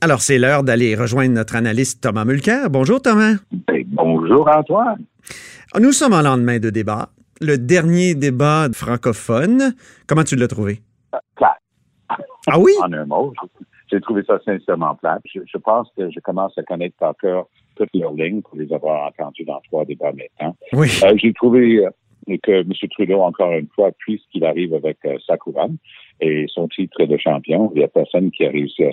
Alors, c'est l'heure d'aller rejoindre notre analyste Thomas Mulcair. Bonjour, Thomas. Ben, bonjour, Antoine. Nous sommes en lendemain de débat. Le dernier débat francophone. Comment tu l'as trouvé? Plate. Ah oui? En un mot, j'ai trouvé ça sincèrement plate. Je pense que je commence à connaître par cœur toutes leurs lignes pour les avoir entendues dans 3 débats maintenant. Oui. J'ai trouvé que M. Trudeau, encore une fois, puisqu'il arrive avec sa couronne et son titre de champion, il n'y a personne qui a réussi à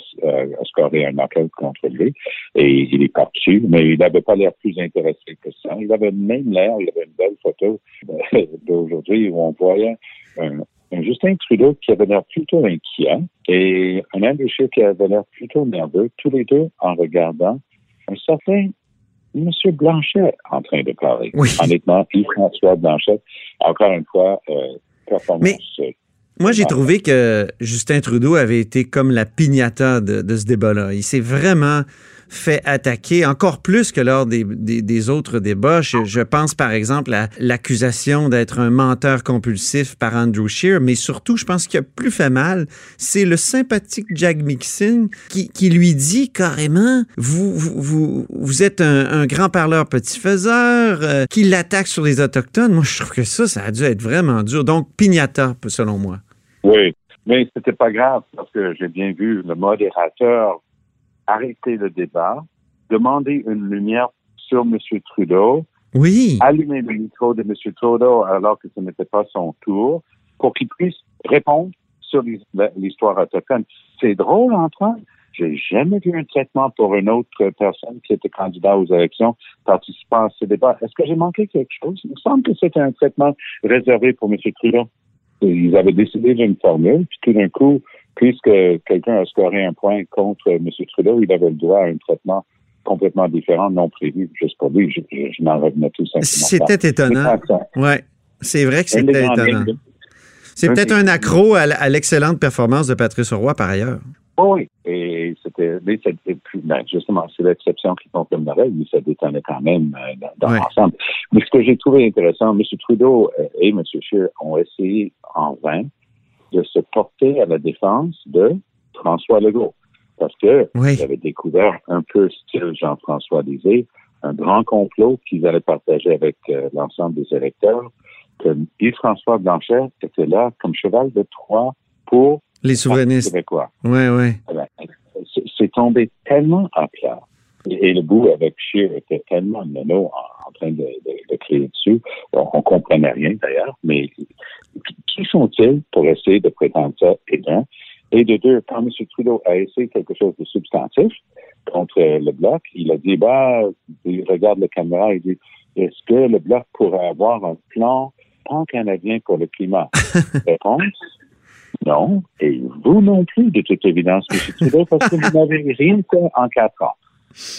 scorer un knockout contre lui. Et il est parti, mais il n'avait pas l'air plus intéressé que ça. Il avait même l'air, il avait une belle photo d'aujourd'hui où on voyait un Justin Trudeau qui avait l'air plutôt inquiet et un Andrew Scheer qui avait l'air plutôt nerveux, tous les deux en regardant un certain M. Blanchet en train de parler. Oui. Honnêtement, Yves-François Blanchet, encore une fois, performance. Mais moi, j'ai trouvé que Justin Trudeau avait été comme la piñata de ce débat-là. Il s'est vraiment fait attaquer, encore plus que lors des autres débats. Je pense, par exemple, à l'accusation d'être un menteur compulsif par Andrew Scheer, mais surtout, je pense qu'il a plus fait mal, c'est le sympathique Jack Mixon qui lui dit carrément « Vous êtes un grand parleur petit faiseur », qui l'attaque sur les Autochtones. Moi, je trouve que ça a dû être vraiment dur. Donc, piñata, selon moi. Oui, mais c'était pas grave, parce que j'ai bien vu le modérateur arrêter le débat, demander une lumière sur M. Trudeau, oui, allumer le micro de M. Trudeau alors que ce n'était pas son tour, pour qu'il puisse répondre sur l'histoire autochtone. C'est drôle, Antoine. J'ai jamais vu un traitement pour une autre personne qui était candidat aux élections participant à ce débat. Est-ce que j'ai manqué quelque chose? Il me semble que c'était un traitement réservé pour M. Trudeau. Ils avaient décidé d'une formule, puis tout d'un coup, puisque quelqu'un a scoré un point contre M. Trudeau, il avait le droit à un traitement complètement différent, non prévu, juste pour lui. Je n'en revenais tout simplement. C'était étonnant. Oui, c'est vrai que c'était étonnant. C'est peut-être un accro à l'excellente performance de Patrice Roy, par ailleurs. Oui, et justement, c'est l'exception qui compte comme la règle, mais ça détonnait quand même dans l'ensemble. Mais ce que j'ai trouvé intéressant, M. Trudeau et M. Scheer ont essayé en vain de se porter à la défense de François Legault, parce que ils avaient découvert un peu style Jean-François Dizé, un grand complot qu'ils allaient partager avec l'ensemble des électeurs, que Yves-François Blanchet était là comme cheval de Troie pour les souverainistes. C'est tombé tellement à plat. Et le bout avec Scheer était tellement nono en train de crier dessus. On ne comprenait rien d'ailleurs, mais qui sont-ils pour essayer de prétendre ça, et d'un? Et de deux, quand M. Trudeau a essayé quelque chose de substantif contre le Bloc, il a dit, il regarde la caméra et dit, est-ce que le Bloc pourrait avoir un plan pan-canadien pour le climat? Réponse, non. Et vous non plus, de toute évidence, M. Trudeau, parce que vous n'avez rien fait en 4 ans.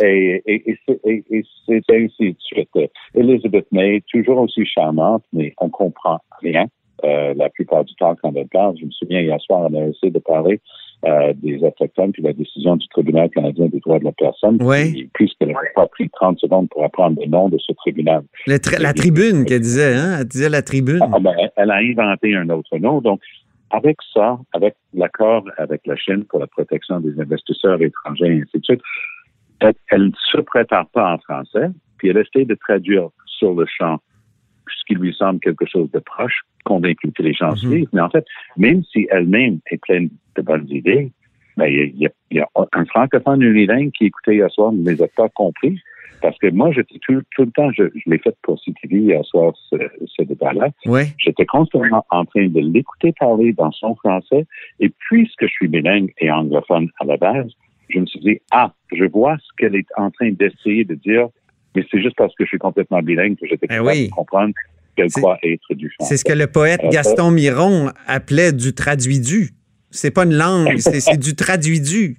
Et c'est ainsi de suite. Elizabeth May, toujours aussi charmante, mais on comprend rien la plupart du temps quand elle parle. Je me souviens, hier soir, on a essayé de parler des Autochtones puis la décision du tribunal canadien des droits de la personne, puisqu'elle n'a pas pris 30 secondes pour apprendre le nom de ce tribunal. La tribune qu'elle disait, hein? Elle disait la tribune. Elle a inventé un autre nom, donc avec ça, avec l'accord avec la Chine pour la protection des investisseurs étrangers, et ainsi de suite, elle ne se prépare pas en français, puis elle essaie de traduire sur le champ ce qui lui semble quelque chose de proche, convaincu que les gens suivent. Mais en fait, même si elle-même est pleine de bonnes idées, il y a un francophone unilingue qui écoutait hier soir ne les a pas compris, parce que moi, j'étais tout le temps, je l'ai fait pour CTV hier soir, ce débat-là. Oui. J'étais constamment en train de l'écouter parler dans son français, et puisque je suis bilingue et anglophone à la base, je me suis dit, je vois ce qu'elle est en train d'essayer de dire, mais c'est juste parce que je suis complètement bilingue que j'étais capable de comprendre qu'elle croit être du français. C'est ce que le poète Gaston Miron appelait du traduidu. C'est pas une langue, c'est du traduidu.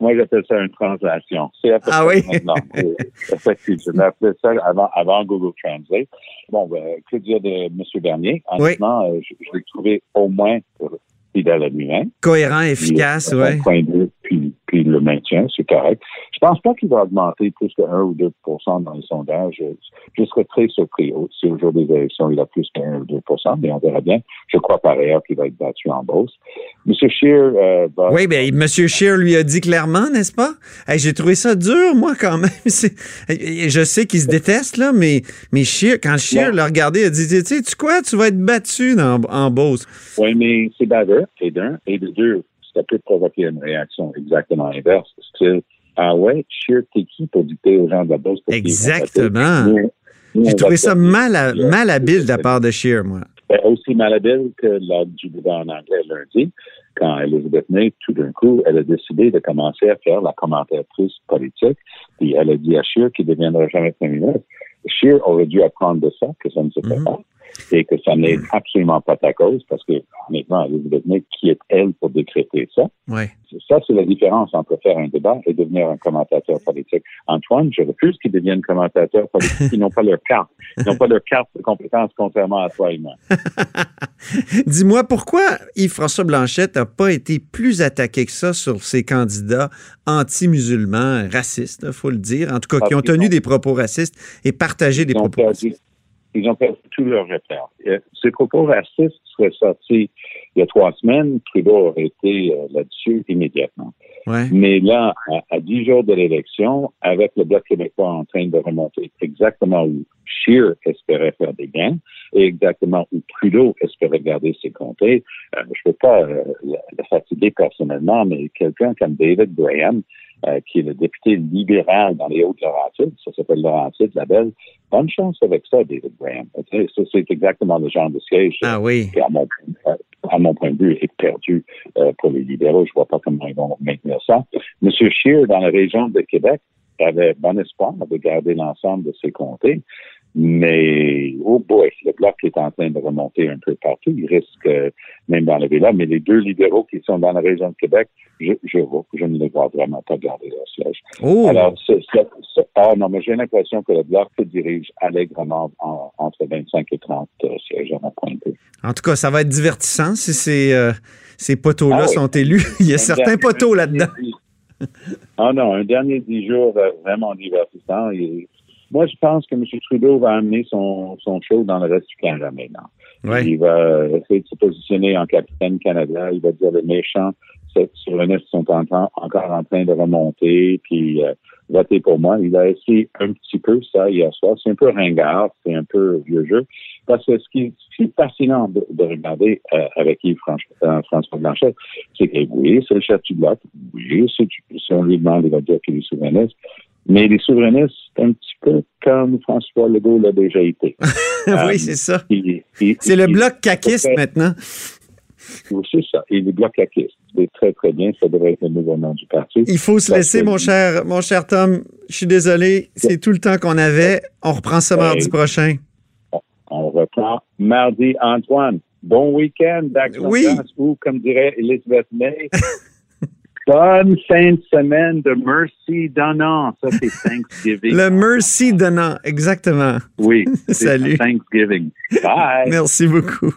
Moi, j'appelle ça une translation. C'est à peu près maintenant. Je l'appelais ça avant Google Translate. Bon, que dire de M. Bernier? Honnêtement, je l'ai trouvé au moins fidèle à lui-même. Cohérent, efficace, oui. Puis le maintien, c'est correct. Je pense pas qu'il va augmenter plus de 1 ou 2 % dans les sondages. Je serais très surpris si au jour des élections, il a plus de 1 ou 2 %, mais on verra bien. Je crois par ailleurs qu'il va être battu en bourse. M. Scheer va... Oui, bien, M. Scheer lui a dit clairement, n'est-ce pas? Hey, j'ai trouvé ça dur, moi, quand même. Je sais qu'ils se détestent, là, mais Scheer, quand Scheer l'a regardé, il a dit, tu sais quoi, tu vas être battu en bourse. Oui, mais c'est baveux, c'est d'un, et de deux, ça peut provoquer une réaction exactement inverse. C'est ah ouais, Scheer, t'es qui pour dicter aux gens de la bourse? Exactement. J'ai trouvé ça malhabile de la part de Scheer, moi. Aussi malhabile que lors du débat en anglais lundi, quand Elizabeth May, tout d'un coup, elle a décidé de commencer à faire la commentatrice politique, puis elle a dit à Scheer qu'il ne deviendra jamais premier ministre. Scheer aurait dû apprendre de ça, que ça ne se fait pas, et que ça n'est absolument pas ta cause, parce que, honnêtement, Elizabeth May, qui est elle pour décréter ça? Ouais. Ça, c'est la différence entre faire un débat et devenir un commentateur politique. Antoine, je refuse qu'ils deviennent commentateurs politiques. Ils n'ont pas leur carte. Ils n'ont pas leur carte de compétences, contrairement à toi et moi. Dis-moi, pourquoi Yves-François Blanchet n'a pas été plus attaqué que ça sur ses candidats anti-musulmans, racistes, il faut le dire, en tout cas, qui ont tenu des propos racistes et partagé des propos racistes? Ils ont perdu tout leur repère. Ces propos racistes seraient sortis il y a 3 semaines. Trudeau aurait été là-dessus immédiatement. Ouais. Mais là, à 10 jours de l'élection, avec le Bloc québécois en train de remonter exactement où Scheer espérait faire des gains et exactement où Trudeau espérait garder ses comtés, je ne veux pas le fatiguer personnellement, mais quelqu'un comme David Graham, qui est le député libéral dans les Hautes-Laurentides, ça s'appelle Laurentides-Labelle. Bonne chance avec ça, David Graham. Ça, c'est exactement le genre de siège qui, à mon point de vue, est perdu pour les libéraux. Je ne vois pas comment ils vont maintenir ça. M. Scheer, dans la région de Québec, avait bon espoir de garder l'ensemble de ses comtés, mais oh boy, le Bloc est en train de remonter un peu partout. Il risque même d'enlever là, mais les 2 libéraux qui sont dans la région de Québec, je ne les vois vraiment pas garder leur siège. Oh. Alors, mais j'ai l'impression que le Bloc se dirige allègrement entre 25 et 30 sièges à mon point de vue. En tout cas, ça va être divertissant si ces poteaux-là sont élus. Il y a certains poteaux là-dedans. Ah non, un dernier 10 jours vraiment divertissant. Moi, je pense que M. Trudeau va amener son show dans le reste du Canada maintenant. Ouais. Il va essayer de se positionner en capitaine Canada. Il va dire les méchants sur le net sont encore en train de remonter. Puis, votez pour moi. Il a essayé un petit peu ça hier soir. C'est un peu ringard. C'est un peu vieux jeu. Parce que ce qui est fascinant de regarder avec Yves-François Blanchet, c'est que oui, c'est le chef du Bloc. Oui, si on lui demande, il va dire qu'il est souverainiste. Mais les souverainistes, c'est un petit peu comme François Legault l'a déjà été. Oui, c'est ça. C'est le Bloc caquiste maintenant. Oui, c'est ça. Et le Bloc caquiste. C'est très, très bien. Ça devrait être le nouveau nom du parti. Il faut se laisser, mon cher Tom. Je suis désolé. C'est tout le temps qu'on avait. On reprend ça mardi prochain. On reprend mardi. Antoine, bon week-end d'Action France ou, comme dirait Elizabeth May, bonne fin de semaine de Mercy Donnant. Ça, c'est Thanksgiving. Le Mercy Donnant, exactement. Oui. Salut. Thanksgiving. Bye. Merci beaucoup.